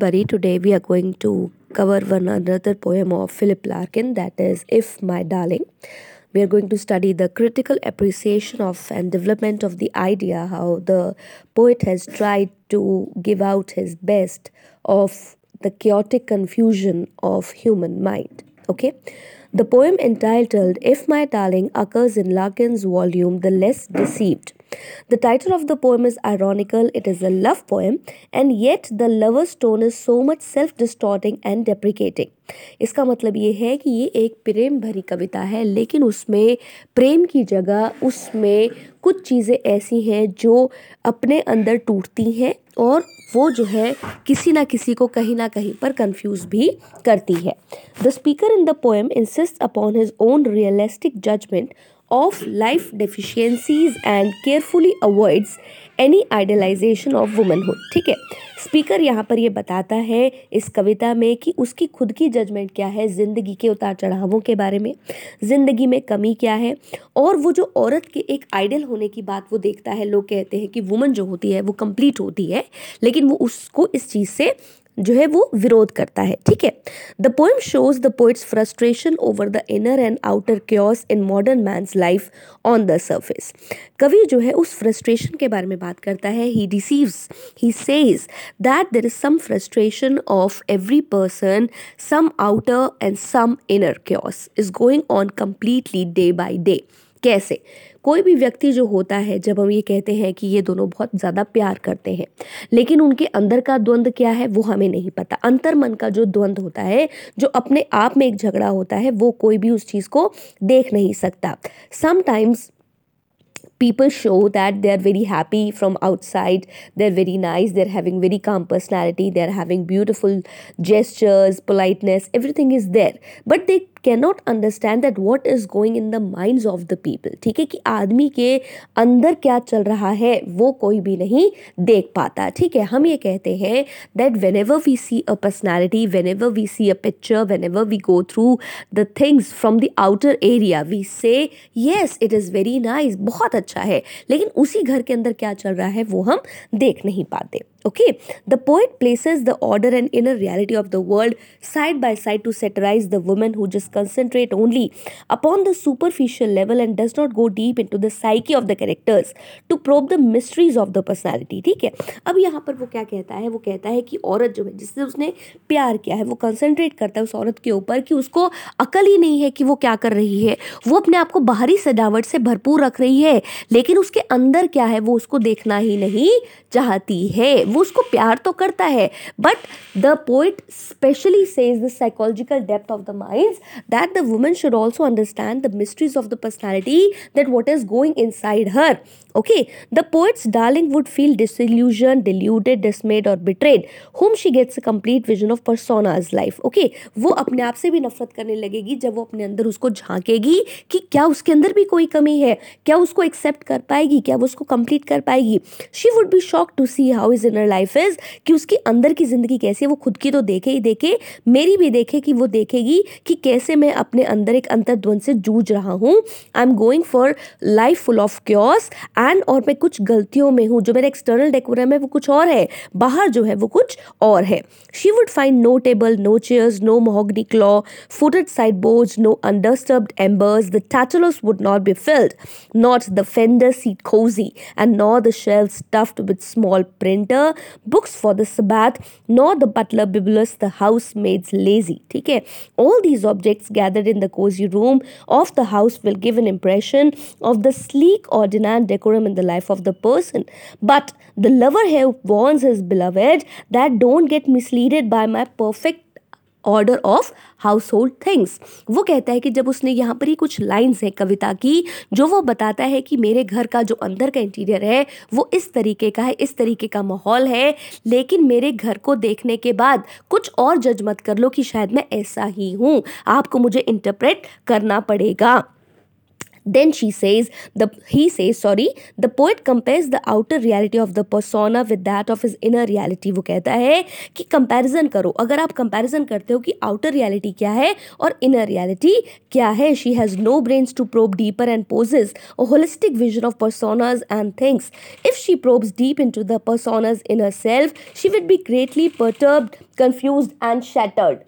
Today we are going to cover one another poem of Philip Larkin, that is If My Darling. We are going to study the critical appreciation of and development of the idea, how the poet has tried to give out his best of the chaotic confusion of human mind. Okay, the poem entitled If My Darling occurs in Larkin's volume The Less Deceived. The title of the poem is ironical. It is a love poem, and yet the lover's tone is so much self-distorting and deprecating. इसका मतलब ये है कि ये एक प्रेम भरी कविता है, लेकिन उसमें प्रेम की जगह उसमें कुछ चीज़ें ऐसी हैं जो अपने अंदर टूटती हैं और वो जो है किसी ना किसी को कहीं ना कहीं पर कंफ्यूज भी करती है. The speaker in the poem insist upon his own realistic judgment of life deficiencies and carefully avoids any idealization of womanhood. ठीक है, स्पीकर यहाँ पर ये बताता है इस कविता में कि उसकी खुद की जजमेंट क्या है ज़िंदगी के उतार चढ़ावों के बारे में, ज़िंदगी में कमी क्या है, और वो जो औरत के एक आइडल होने की बात वो देखता है. लोग कहते हैं कि वुमन जो होती है वो कंप्लीट होती है, लेकिन वो उसको इस चीज़ से जो है वो विरोध करता है. ठीक है, the poem shows the poet's frustration over the inner and outer chaos in modern man's life on the surface. कवि जो है उस फ्रस्ट्रेशन के बारे में बात करता है. He deceives, he says that there is some frustration of every person, some outer and some inner chaos is going on completely day by day. कैसे कोई भी व्यक्ति जो होता है, जब हम ये कहते हैं कि ये दोनों बहुत ज़्यादा प्यार करते हैं, लेकिन उनके अंदर का द्वंद्व क्या है वो हमें नहीं पता. अंतर्मन का जो द्वंद्व होता है, जो अपने आप में एक झगड़ा होता है, वो कोई भी उस चीज़ को देख नहीं सकता. Sometimes people show that they are very happy from outside, they are very nice, they are having very calm personality, they are having beautiful gestures, politeness, everything is there. But they cannot understand that what is going in the minds of the people. ठीक है, कि आदमी के अंदर क्या चल रहा है वो कोई भी नहीं देख पाता. ठीक है, हम ये कहते हैं that whenever we see a personality, whenever we see a picture, whenever we go through the things from the outer area, we say yes, it is very nice, बहुत अच्छा है, लेकिन उसी घर के अंदर क्या चल रहा है वो हम देख नहीं पाते. Okay, the poet places the order and inner reality of the world side by side to satirize the women who just concentrate only upon the superficial level and does not go deep into the psyche of the characters to probe the mysteries of the personality. ठीक है, अब यहाँ पर वो क्या कहता है, वो कहता है कि औरत जो है जिससे उसने प्यार किया है वो कंसंट्रेट करता है उस औरत के ऊपर कि उसको अकल ही नहीं है कि वो क्या कर रही है. वो अपने आप को बाहरी सजावट से भरपूर रख रही है, लेकिन उसके अंदर क्या है वो उसको देखना ही नहीं चाहती है. वो उसको प्यार तो करता है, but the poet specially says the psychological depth of the minds that the woman should also understand the mysteries of the personality, that what is going inside her. Okay, the poet's darling would feel disillusioned, deluded, dismayed or betrayed, whom she gets a complete vision of persona's life. Okay, वो अपने आप से भी नफरत करने लगेगी जब वो अपने अंदर उसको झांकेगी कि क्या उसके अंदर भी कोई कमी है, क्या उसको एक्सेप्ट कर पाएगी, क्या वो उसको कंप्लीट कर पाएगी. She would be shock to see how is inner life is, कि उसके अंदर की ज़िंदगी कैसी है. वो खुद की तो देखे ही देखे, मेरी भी देखे, कि वो देखेगी कि कैसे मैं अपने अंदर एक अंतर्द्वंद से जूझ रहा हूँ. I am going for life full of chaos and और मैं कुछ गलतियों में हूँ. जो मेरा एक्सटर्नल डेकोरम है वो कुछ और है, बाहर जो है वो कुछ और है. She would find no table, no chairs, no mahogany claw footed side boards, no undisturbed embers. The tantalus would not be filled, not the fender seat cosy and not the shelves stuffed with small printer books for the Sabbath, not the butler bibulous, the house maids lazy. ठीक है, all these objects gathered in the cosy room of the house will give an impression of the sleek ordinary decorum in the life of the person. But the lover here warns his beloved that don't get misleaded by my perfect order of household things. वो कहता है कि जब उसने यहाँ पर ही कुछ lines हैं कविता की जो वो बताता है कि मेरे घर का जो अंदर का इंटीरियर है वो इस तरीके का है, इस तरीके का माहौल है, लेकिन मेरे घर को देखने के बाद कुछ और जज मत कर लो कि शायद मैं ऐसा ही हूँ, आपको मुझे इंटरप्रेट करना पड़ेगा. Then the poet compares the outer reality of the persona with that of his inner reality. वो कहता है कि comparison करो, अगर आप comparison करते हो कि outer reality क्या है और inner reality क्या है. She has no brains to probe deeper and poses a holistic vision of personas and things. If she probes deep into the persona's inner self, she would be greatly perturbed confused and shattered,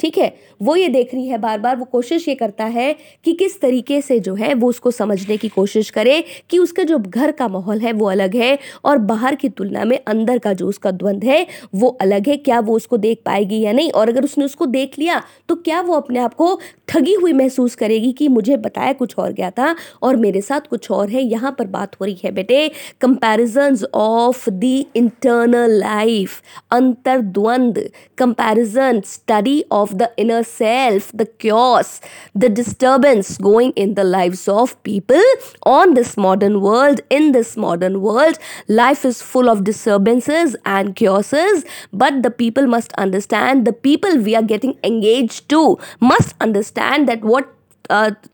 ठीक है। वो ये देख रही है बार बार, वो कोशिश ये करता है कि किस तरीके से जो है वो उसको समझने की कोशिश करे कि उसका जो घर का माहौल है वो अलग है और बाहर की तुलना में अंदर का जो उसका द्वंद्व है वो अलग है। क्या वो उसको देख पाएगी या नहीं, और अगर उसने उसको देख लिया तो क्या वो अपने आप को ठगी हुई महसूस करेगी कि मुझे बताया कुछ और गया था और मेरे साथ कुछ और है। यहाँ पर बात हो रही है बेटे comparisons of the internal life, अंतर्द्वंद्व, comparison, study of the inner self, the chaos, the disturbance going in the lives of people on this modern world. In this modern world, life is full of disturbances and chaoses, but the people must understand, the people we are getting engaged to must understand that what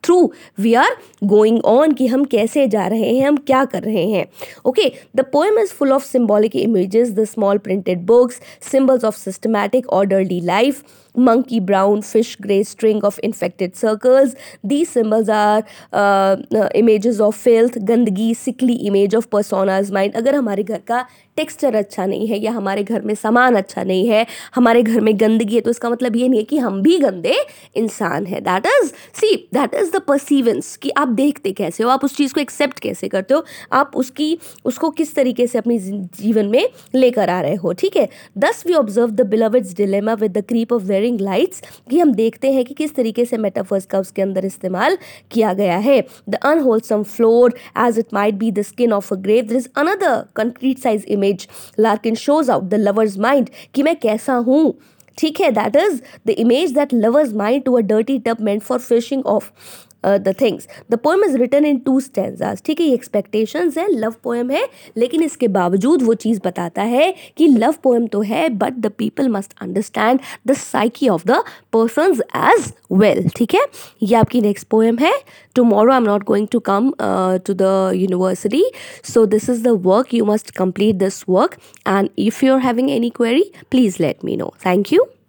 through we are going on, कि हम कैसे जा रहे हैं, हम क्या कर रहे हैं। Okay, the poem is full of symbolic images, the small printed books, symbols of systematic orderly life, monkey brown fish gray string of infected circles. These symbols are images of filth, गंदगी, sickly image of persona's mind. अगर हमारे घर का texture अच्छा नहीं है या हमारे घर में सामान अच्छा नहीं है, हमारे घर में गंदगी है, तो इसका मतलब ये नहीं है कि हम भी गंदे इंसान हैं। दैट इज़ द परसीवेंस, कि आप देखते कैसे हो, आप उस चीज़ को एक्सेप्ट कैसे करते हो, आप उसको किस तरीके से अपनी जीवन में लेकर आ रहे हो, ठीक है। Thus we observe the beloved's dilemma with the creep of ring lights, कि हम देखते हैं कि किस तरीके से मेटाफर्स का उसके अंदर इस्तेमाल किया गया है। The unwholesome floor as it might be the skin of a grave, there is another concrete size image, Larkin shows out the lover's mind, कि मैं कैसा हूँ, ठीक है। That is the image that lover's mind to a dirty tub meant for fishing of the things. The poem is written in 2 stanzas, ठीक है। ये expectations है, love poem है, लेकिन इसके बावजूद वो चीज़ बताता है कि love poem तो है but the people must understand the psyche of the persons as well, ठीक है। ये आपकी next poem है, Tomorrow I'm not going to come to the university, so this is the work, you must complete this work and if you're having any query please let me know. Thank you.